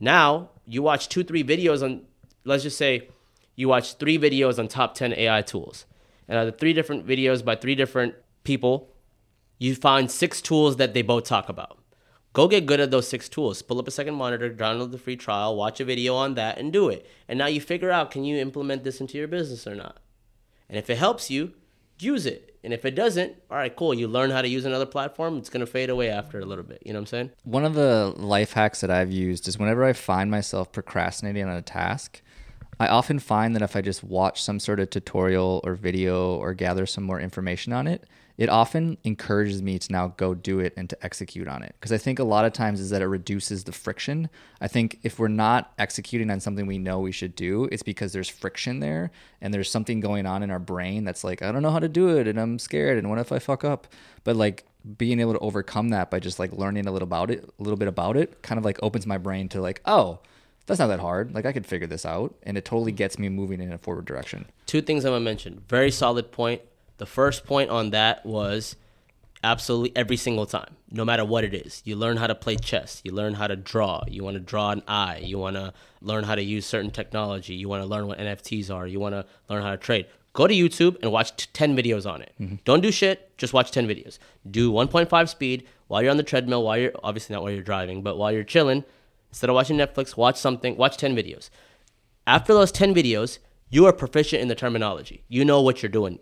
Now, you watch 2-3 videos on, let's just say, you watch 3 videos on top 10 AI tools. And out of the 3 different videos by 3 different people, you find 6 tools that they both talk about. Go get good at those 6 tools. Pull up a second monitor, download the free trial, watch a video on that, and do it. And now you figure out, can you implement this into your business or not? And if it helps you, use it. And if it doesn't, all right, cool. You learn how to use another platform. It's going to fade away after a little bit. You know what I'm saying? One of the life hacks that I've used is whenever I find myself procrastinating on a task, I often find that if I just watch some sort of tutorial or video or gather some more information on it, it often encourages me to now go do it and to execute on it. Because I think a lot of times is that it reduces the friction. I think if we're not executing on something we know we should do, it's because there's friction there and there's something going on in our brain that's like, I don't know how to do it and I'm scared and what if I fuck up? But like being able to overcome that by just like learning a little bit about it kind of like opens my brain to like, oh, that's not that hard. Like I could figure this out, and it totally gets me moving in a forward direction. 2 things I'm gonna mention. Very solid point. The first point on that was absolutely every single time, no matter what it is. You learn how to play chess. You learn how to draw. You want to draw an eye. You want to learn how to use certain technology. You want to learn what NFTs are. You want to learn how to trade. Go to YouTube and watch 10 videos on it. Mm-hmm. Don't do shit. Just watch 10 videos. Do 1.5 speed while you're on the treadmill, while you're obviously not while you're driving, but while you're chilling. Instead of watching Netflix, watch something, watch 10 videos. After those 10 videos, you are proficient in the terminology. You know what you're doing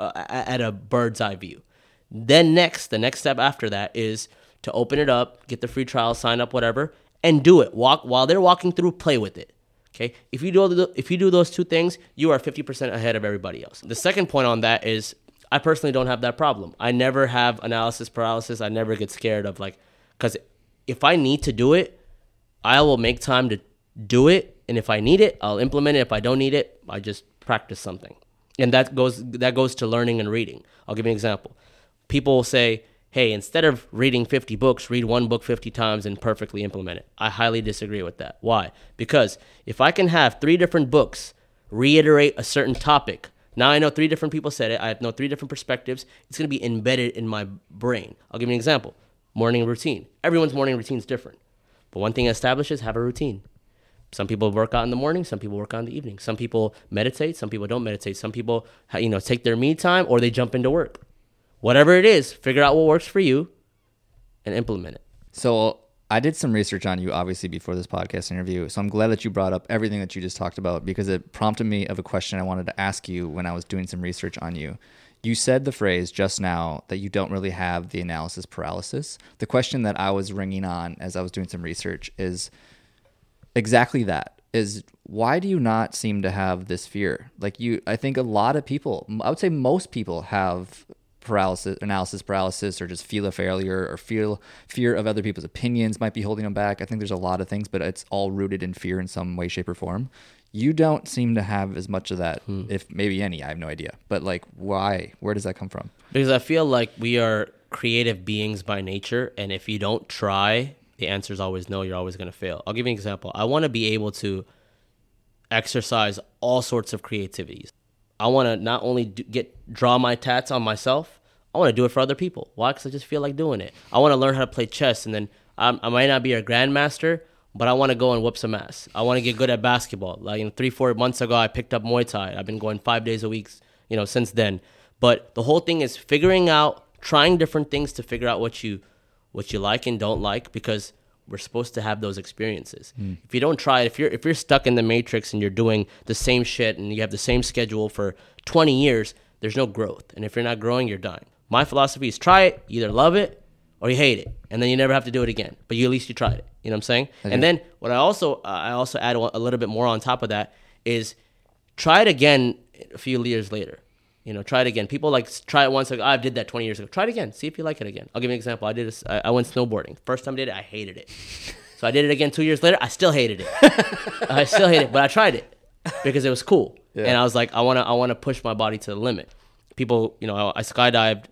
at a bird's eye view. Then the next step after that is to open it up, get the free trial, sign up, whatever, and do it. Walk while they're walking through, play with it. Okay? If you do those 2 things, you are 50% ahead of everybody else. The second point on that is I personally don't have that problem. I never have analysis paralysis. I never get scared of like, because if I need to do it, I will make time to do it, and if I need it, I'll implement it. If I don't need it, I just practice something. And that goes to learning and reading. I'll give you an example. People will say, hey, instead of reading 50 books, read 1 book 50 times and perfectly implement it. I highly disagree with that. Why? Because if I can have 3 different books reiterate a certain topic, now I know 3 different people said it, I know 3 different perspectives, it's going to be embedded in my brain. I'll give you an example. Morning routine. Everyone's morning routine is different. But one thing established is have a routine. Some people work out in the morning. Some people work out in the evening. Some people meditate. Some people don't meditate. Some people, take their me time or they jump into work. Whatever it is, figure out what works for you and implement it. So I did some research on you, obviously, before this podcast interview. So I'm glad that you brought up everything that you just talked about because it prompted me of a question I wanted to ask you when I was doing some research on you. You said the phrase just now that you don't really have the analysis paralysis. The question that I was ringing on as I was doing some research is exactly that, is why do you not seem to have this fear? Like I think a lot of people, I would say most people have analysis paralysis or just feel a failure or fear of other people's opinions might be holding them back. I think there's a lot of things, but it's all rooted in fear in some way, shape, or form. You don't seem to have as much of that, if maybe any, I have no idea. But like, why? Where does that come from? Because I feel like we are creative beings by nature. And if you don't try, the answer is always no, you're always going to fail. I'll give you an example. I want to be able to exercise all sorts of creativities. I want to not only draw my tats on myself, I want to do it for other people. Why? Because I just feel like doing it. I want to learn how to play chess. And then I might not be a grandmaster, but I want to go and whoop some ass. I want to get good at basketball. Like 3-4 months ago, I picked up Muay Thai. I've been going 5 days a week, since then. But the whole thing is figuring out, trying different things to figure out what you like and don't like, because we're supposed to have those experiences. Mm. If you don't try it, if you're stuck in the matrix and you're doing the same shit and you have the same schedule for 20 years, there's no growth. And if you're not growing, you're dying. My philosophy is try it, either love it or you hate it, and then you never have to do it again. But at least you tried it. You know what I'm saying? Okay. And then what I also add a little bit more on top of that is try it again a few years later. Try it again. People try it once. Like, I did that 20 years ago. Try it again. See if you like it again. I'll give you an example. I went snowboarding. First time I did it, I hated it. So I did it again 2 years later. I still hated it. I still hate it, but I tried it because it was cool. Yeah. And I was like, I want to push my body to the limit. people, you know, I skydived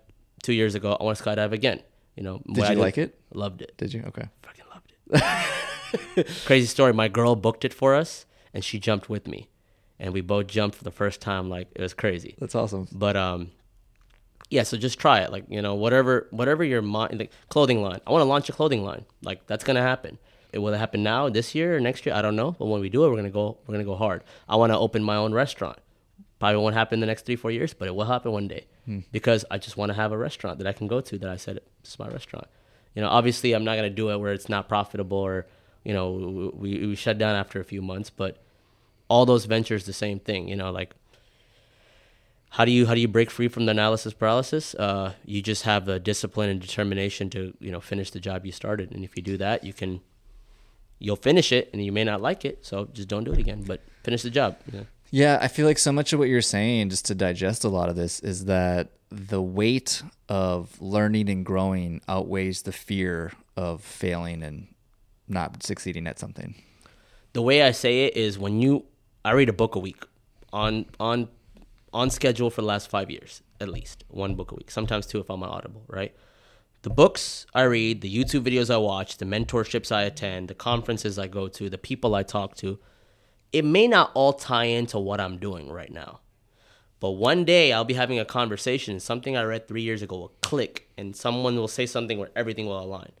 2 years ago. I want to skydive again. You know, did you like it? Loved it. Did you? Okay. Fucking loved it. Crazy story. My girl booked it for us, and she jumped with me, and we both jumped for the first time. Like, it was crazy. That's awesome. But yeah. So just try it. Like, you know, whatever your mind. Like, clothing line. I want to launch a clothing line. Like, that's gonna happen. It will happen now, this year, or next year. I don't know. But when we do it, we're gonna go hard. I want to open my own restaurant. Probably won't happen in the next 3-4 years, but it will happen one day because I just want to have a restaurant that I can go to that I said, this is my restaurant. You know, obviously I'm not going to do it where it's not profitable or, you know, we shut down after a few months, but all those ventures, the same thing, you know, like how do you break free from the analysis paralysis? You just have the discipline and determination to, you know, finish the job you started. And if you do that, you'll finish it and you may not like it. So just don't do it again, but finish the job. You know? Yeah, I feel like so much of what you're saying, just to digest a lot of this, is that the weight of learning and growing outweighs the fear of failing and not succeeding at something. The way I say it is I read a book a week on schedule for the last 5 years, at least one book a week, sometimes two if I'm on Audible, right? The books I read, the YouTube videos I watch, the mentorships I attend, the conferences I go to, the people I talk to, it may not all tie into what I'm doing right now, but one day I'll be having a conversation and something I read 3 years ago will click and someone will say something where everything will align.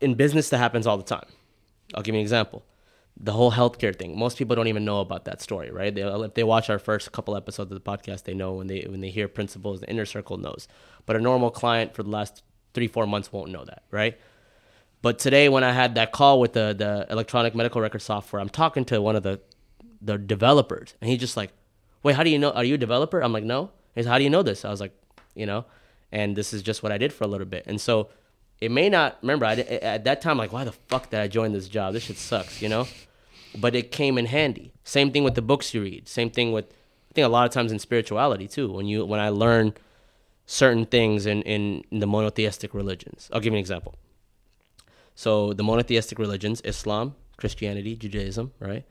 In business, that happens all the time. I'll give you an example. The whole healthcare thing. Most people don't even know about that story, right? If they watch our first couple episodes of the podcast, they know when they hear Principles, the inner circle knows. But a normal client for the last 3-4 months won't know that, right? But today when I had that call with the electronic medical record software, I'm talking to one of the developers and he's just like, wait, how do you know? Are you a developer? I'm like, no. He's like, how do you know this? I was like, you know, and this is just what I did for a little bit. And so it may not, remember, at that time, like, why the fuck did I join this job? This shit sucks, you know? But it came in handy. Same thing with the books you read. Same thing with, I think a lot of times in spirituality too, when I learn certain things in the monotheistic religions. I'll give you an example. So the monotheistic religions, Islam, Christianity, Judaism, right?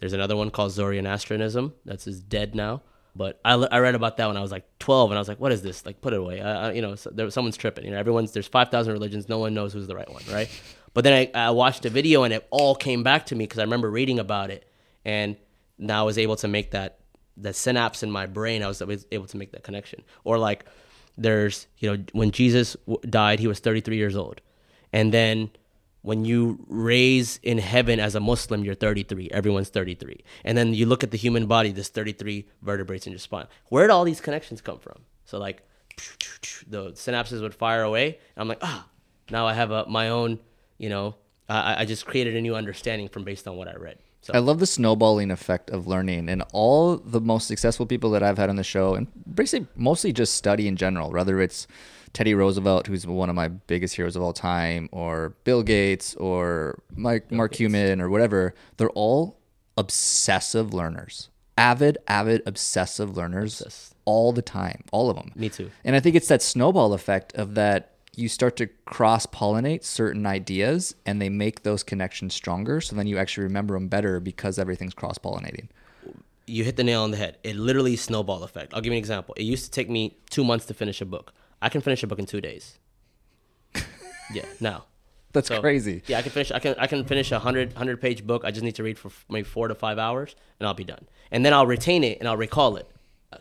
There's another one called Zoroastrianism. That's dead now. But I read about that when I was like 12, and I was like, what is this? Like, put it away. Someone's tripping. You know, there's 5,000 religions. No one knows who's the right one, right? But then I watched a video, and it all came back to me because I remember reading about it. And now I was able to make that synapse in my brain. I was able to make that connection. Or like there's, you know, when Jesus died, he was 33 years old. And then when you raise in heaven as a Muslim, you're 33. Everyone's 33. And then you look at the human body, there's 33 vertebrae in your spine. Where did all these connections come from? So like the synapses would fire away. And I'm like, now I have my own, you know, I just created a new understanding from based on what I read. So I love the snowballing effect of learning, and all the most successful people that I've had on the show, and basically mostly just study in general, whether it's Teddy Roosevelt, who's one of my biggest heroes of all time, or Bill Gates, or Mark Cuban, or whatever, they're all obsessive learners. Avid, obsessive learners all the time, all of them. Me too. And I think it's that snowball effect of that you start to cross-pollinate certain ideas, and they make those connections stronger, so then you actually remember them better because everything's cross-pollinating. You hit the nail on the head. It literally snowball effect. I'll give you an example. It used to take me 2 months to finish a book. I can finish a book in 2 days. Yeah, now. That's crazy. Yeah, I can finish 100-page book. I just need to read for maybe 4 to 5 hours, and I'll be done. And then I'll retain it, and I'll recall it.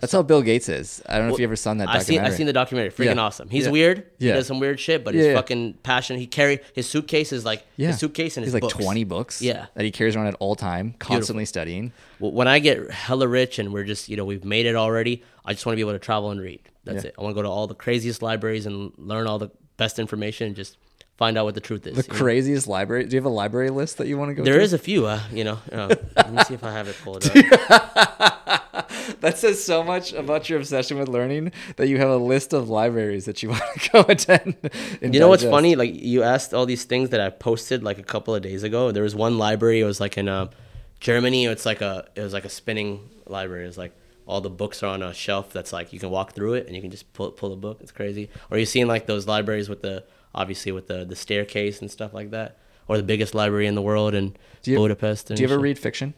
That's how Bill Gates is. I don't know if you ever saw that documentary. I've seen the documentary. Freaking awesome. He's weird. Yeah. He does some weird shit, but he's fucking passionate. He carries his suitcase is like his suitcase and his books. He's like 20 books that he carries around at all time, constantly studying. Well, when I get hella rich and we're just, you know, we've made it already, I just want to be able to travel and read. That's it. I want to go to all the craziest libraries and learn all the best information and just find out what the truth is. The craziest library? Do you have a library list that you want to go to? There is a few, you know. Let me see if I have it pulled up. That says so much about your obsession with learning that you have a list of libraries that you want to go attend. You know what's funny? Like, you asked all these things that I posted like a couple of days ago. There was one library. It was like in Germany. It was like a spinning library. It was like all the books are on a shelf that's like you can walk through it and you can just pull a book. It's crazy. Or you've seen like those libraries with the staircase and stuff like that. Or the biggest library in the world in Budapest. Do you ever read fiction?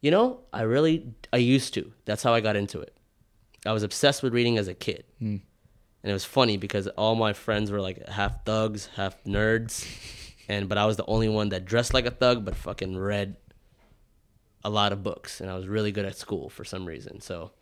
You know, I used to. That's how I got into it. I was obsessed with reading as a kid. Mm. And it was funny because all my friends were like half thugs, half nerds. But I was the only one that dressed like a thug, but fucking read a lot of books. And I was really good at school for some reason. So,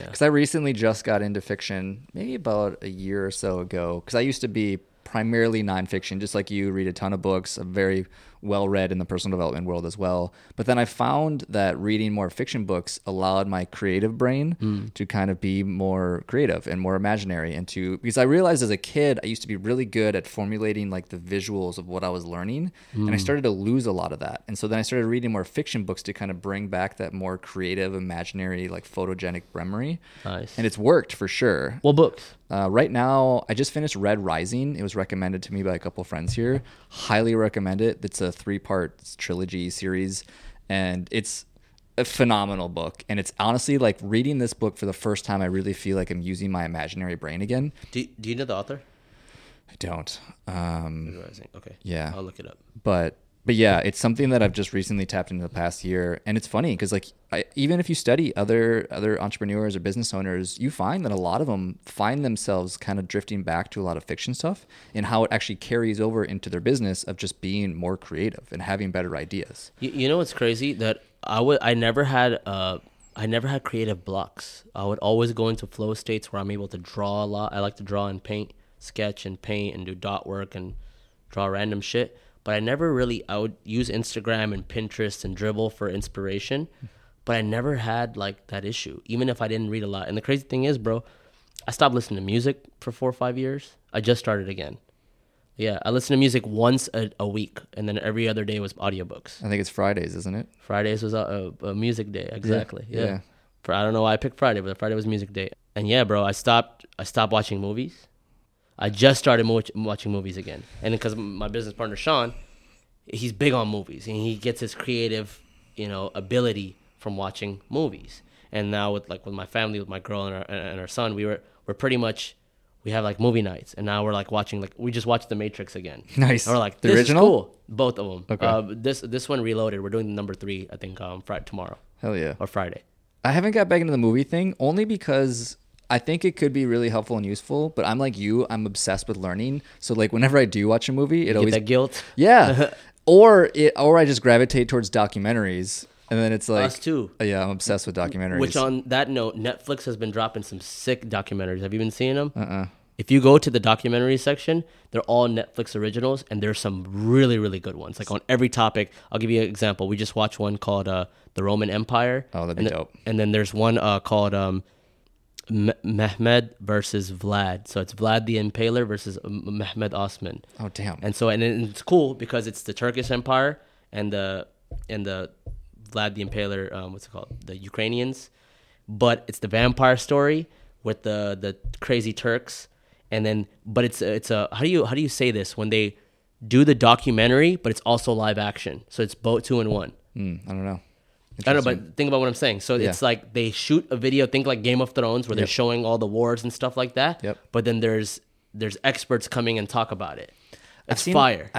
yeah. Because I recently just got into fiction, maybe about a year or so ago. Because I used to be primarily nonfiction, just like you, read a ton of books. I'm very well read in the personal development world as well. But then I found that reading more fiction books allowed my creative brain to kind of be more creative and more imaginary. Because I realized as a kid, I used to be really good at formulating like the visuals of what I was learning. And I started to lose a lot of that. And so then I started reading more fiction books to kind of bring back that more creative, imaginary, like photogenic memory. Nice. And it's worked for sure. What books? Right now, I just finished Red Rising. It was recommended to me by a couple friends here. Highly recommend it. It's a 3-part trilogy series, and it's a phenomenal book. And it's honestly like reading this book for the first time, I really feel like I'm using my imaginary brain again. Do you know the author? I don't. Okay. Yeah. I'll look it up. But yeah, it's something that I've just recently tapped into the past year. And it's funny because like even if you study other entrepreneurs or business owners, you find that a lot of them find themselves kind of drifting back to a lot of fiction stuff and how it actually carries over into their business of just being more creative and having better ideas. You know what's crazy? That I never had creative blocks. I would always go into flow states where I'm able to draw a lot. I like to draw and paint, sketch and paint and do dot work and draw random shit. But I would use Instagram and Pinterest and Dribbble for inspiration, but I never had like that issue, even if I didn't read a lot. And the crazy thing is, bro, I stopped listening to music for 4 or 5 years. I just started again. Yeah, I listened to music once a week, and then every other day was audiobooks. I think it's Fridays, isn't it? Fridays was a music day, exactly. Yeah. I don't know why I picked Friday, but Friday was music day. And yeah, bro, I stopped watching movies. I just started watching movies again. And because my business partner, Sean, he's big on movies. And he gets his creative, ability from watching movies. And now with my family, with my girl and our son, we have like movie nights. And now we're like watching, like we just watched The Matrix again. Nice. And we're like, this is cool. Both of them. Okay. This one reloaded. We're doing number 3, I think, tomorrow. Hell yeah. Or Friday. I haven't got back into the movie thing only because I think it could be really helpful and useful, but I'm like you, I'm obsessed with learning. So like whenever I do watch a movie, it always... Get that guilt? Yeah. Or I just gravitate towards documentaries, and then it's like... Us too. Yeah, I'm obsessed with documentaries. Which on that note, Netflix has been dropping some sick documentaries. Have you been seeing them? Uh-uh. If you go to the documentary section, they're all Netflix originals, and there's some really, really good ones. Like on every topic, I'll give you an example. We just watched one called The Roman Empire. Oh, that'd be dope. And then there's one called... Mehmed versus Vlad. So it's Vlad the Impaler versus Mehmed Osman. Oh damn. And it's cool because it's the Turkish Empire and the Vlad the Impaler, the Ukrainians, but it's the vampire story with the crazy Turks. And then but it's a how do you say this when they do the documentary but it's also live action. So it's both 2 in 1. I don't know, but think about what I'm saying. So yeah. It's like they shoot a video, think like Game of Thrones, where they're showing all the wars and stuff like that. Yep. But then there's experts coming and talk about it. I've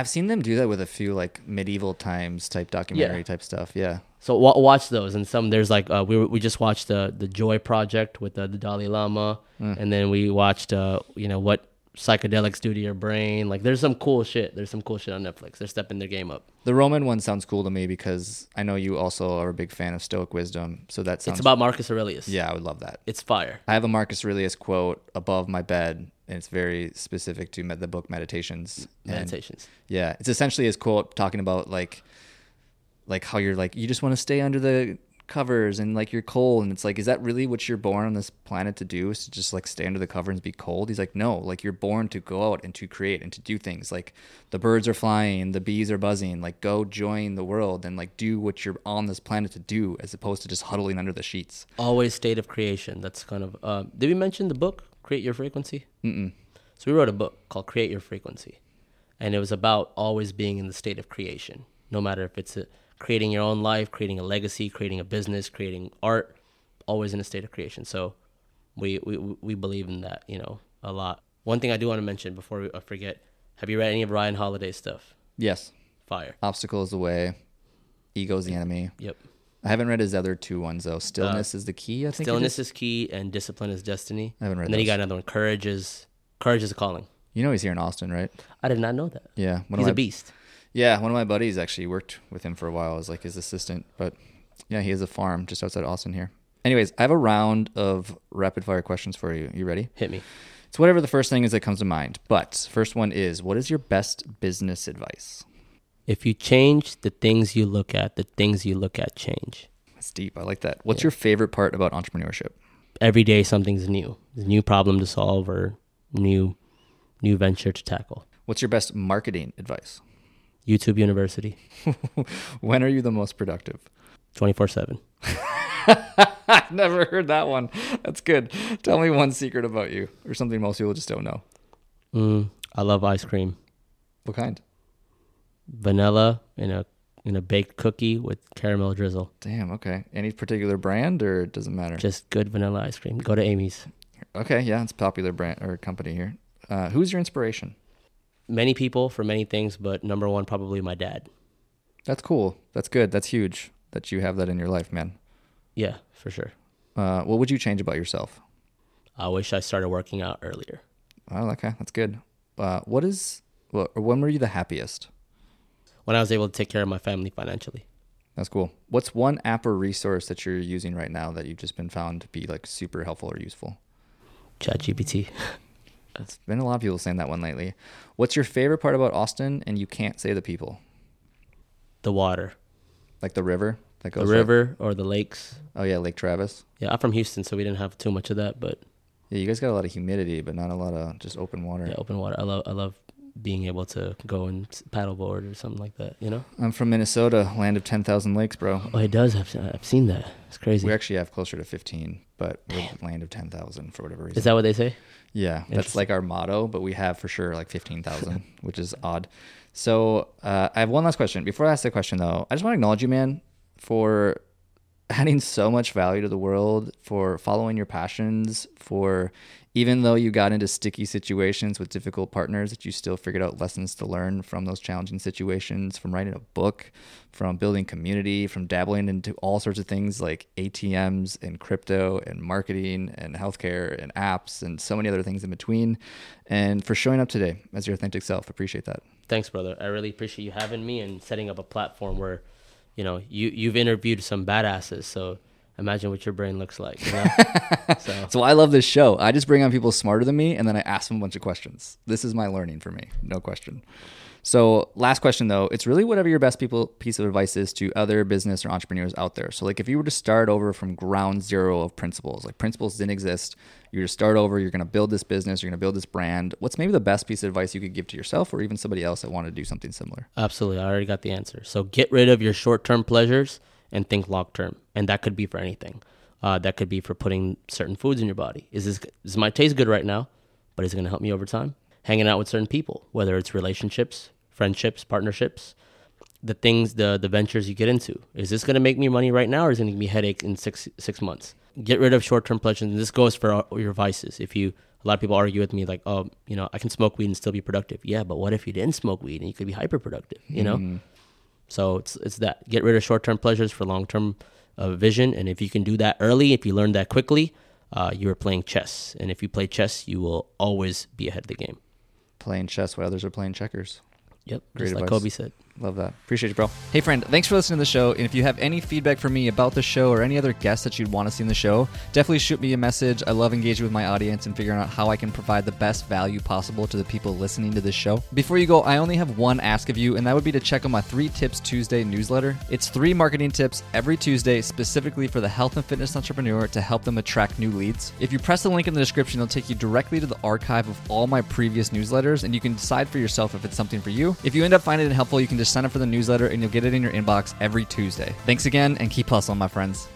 seen them do that with a few like medieval times type documentary type stuff. Yeah. So watch those. And some there's like we just watched the Joy Project with the Dalai Lama, and then we watched what psychedelics do to your brain. Like there's some cool shit on Netflix. They're stepping their game up. The Roman one sounds cool to me because I know you also are a big fan of Stoic wisdom, so that sounds... It's about Marcus Aurelius. Yeah, I would love that. It's fire. I have a Marcus Aurelius quote above my bed, and it's very specific to the book Meditations. And yeah, it's essentially his quote talking about like how you're like you just want to stay under the covers and like you're cold, and it's like, is that really what you're born on this planet to do, is to just like stay under the cover and be cold? He's like, no, like you're born to go out and to create and to do things. Like the birds are flying, the bees are buzzing, like go join the world and like do what you're on this planet to do, as opposed to just huddling under the sheets. Always state of creation. That's kind of did we mention the book Create Your Frequency? Mm-mm. So we wrote a book called Create Your Frequency, and it was about always being in the state of creation, no matter if it's creating your own life, creating a legacy, creating a business, creating art, always in a state of creation. So we believe in that, a lot. One thing I do want to mention before I forget, have you read any of Ryan Holiday's stuff? Yes. Fire. Obstacle is the way. Ego's the enemy. Yep. I haven't read his other 2 ones though. Stillness is the Key, I think. Stillness is Key and Discipline is Destiny. I haven't read. And then he got another one. Courage is a Calling. You know he's here in Austin, right? I did not know that. Yeah, he's a beast. Yeah, one of my buddies actually worked with him for a while as like his assistant, but yeah, he has a farm just outside Austin here. Anyways, I have a round of rapid fire questions for you. You ready? Hit me. It's whatever the first thing is that comes to mind. But first one is, what is your best business advice? If you change the things you look at, the things you look at change. That's deep. I like that. What's your favorite part about entrepreneurship? Every day something's new. It's a new problem to solve or new venture to tackle. What's your best marketing advice? YouTube University. When are you the most productive? 24/7. I've never heard that one. That's good. Tell me one secret about you or something most people just don't know. I love ice cream. What kind? Vanilla in a baked cookie with caramel drizzle. Damn, okay. Any particular brand or it doesn't matter? Just good vanilla ice cream. Go to Amy's. Okay, yeah, it's a popular brand or company here. Who's your inspiration? Many people for many things, but number one, probably my dad. That's cool. That's good. That's huge that you have that in your life, man. Yeah, for sure. What would you change about yourself? I wish I started working out earlier. Oh, okay. That's good. When were you the happiest? When I was able to take care of my family financially. That's cool. What's one app or resource that you're using right now that you've just been found to be like super helpful or useful? ChatGPT. It's been a lot of people saying that one lately. What's your favorite part about Austin and you can't say the people? The water. Like the river? The river or the lakes. Oh, yeah, Lake Travis. Yeah, I'm from Houston, so we didn't have too much of that. But yeah, you guys got a lot of humidity, but not a lot of just open water. Yeah, open water. I love being able to go and paddleboard or something like that, you know? I'm from Minnesota, land of 10,000 lakes, bro. Oh, it does. I've seen that. It's crazy. We actually have closer to 15, but we're land of 10,000 for whatever reason. Is that what they say? Yeah, that's like our motto, but we have for sure like 15,000, which is odd. So I have one last question. Before I ask the question, though, I just want to acknowledge you, man, for adding so much value to the world, for following your passions, for even though you got into sticky situations with difficult partners, that you still figured out lessons to learn from those challenging situations, from writing a book, from building community, from dabbling into all sorts of things like ATMs and crypto and marketing and healthcare and apps and so many other things in between, and for showing up today as your authentic self. Appreciate that. Thanks, brother. I really appreciate you having me and setting up a platform where you've interviewed some badasses, so imagine what your brain looks like. You know? So I love this show. I just bring on people smarter than me, and then I ask them a bunch of questions. This is my learning for me, no question. So last question, though. It's really whatever your best piece of advice is to other business or entrepreneurs out there. So like if you were to start over from ground zero of Principles, like Principles didn't exist, you were to start over, you're going to build this business, you're going to build this brand, what's maybe the best piece of advice you could give to yourself or even somebody else that wanted to do something similar? Absolutely. I already got the answer. So get rid of your short-term pleasures and think long-term. And that could be for anything. That could be for putting certain foods in your body. Does my taste good right now, but is it going to help me over time? Hanging out with certain people, whether it's relationships, friendships, partnerships, the things, the ventures you get into. Is this going to make me money right now or is it going to give me a headache in six months? Get rid of short-term pleasures. And this goes for all your vices. A lot of people argue with me like, oh, I can smoke weed and still be productive. Yeah, but what if you didn't smoke weed and you could be hyper-productive, Mm. So it's that. Get rid of short-term pleasures for long-term vision. And if you can do that early, if you learn that quickly, you are playing chess. And if you play chess, you will always be ahead of the game. Playing chess while others are playing checkers. Yep, great advice. Like Kobe said. Love that. Appreciate you, bro. Hey, friend, thanks for listening to the show. And if you have any feedback for me about the show or any other guests that you'd want to see in the show, definitely shoot me a message. I love engaging with my audience and figuring out how I can provide the best value possible to the people listening to this show. Before you go, I only have one ask of you, and that would be to check out my 3 Tips Tuesday newsletter. It's 3 marketing tips every Tuesday, specifically for the health and fitness entrepreneur to help them attract new leads. If you press the link in the description, it'll take you directly to the archive of all my previous newsletters, and you can decide for yourself if it's something for you. If you end up finding it helpful, you can just sign up for the newsletter and you'll get it in your inbox every Tuesday. Thanks again and keep hustling, my friends.